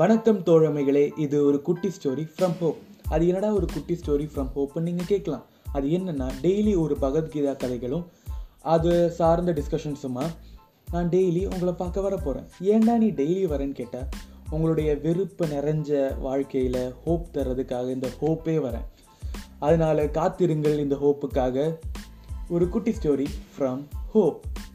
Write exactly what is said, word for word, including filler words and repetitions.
வணக்கம் தோழமைகளே, இது ஒரு குட்டி ஸ்டோரி ஃப்ரம் ஹோப். அது என்னடா ஒரு குட்டி ஸ்டோரி ஃப்ரம் ஹோப்னு நீங்கள் கேட்கலாம். அது என்னென்னா, டெய்லி ஒரு பகவத்கீதா கதைகளும் அது சார்ந்த டிஸ்கஷன்ஸுமா நான் டெய்லி உங்களை பார்க்க வர போகிறேன். ஏன்டா நீ டெய்லி வரேன்னு கேட்டால், உங்களுடைய வெறுப்பு நிறைஞ்ச வாழ்க்கையில் ஹோப் தர்றதுக்காக இந்த ஹோப்பே வரேன். அதனால் காத்திருங்கள் இந்த ஹோப்புக்காக. ஒரு குட்டி ஸ்டோரி ஃப்ரம் ஹோப்.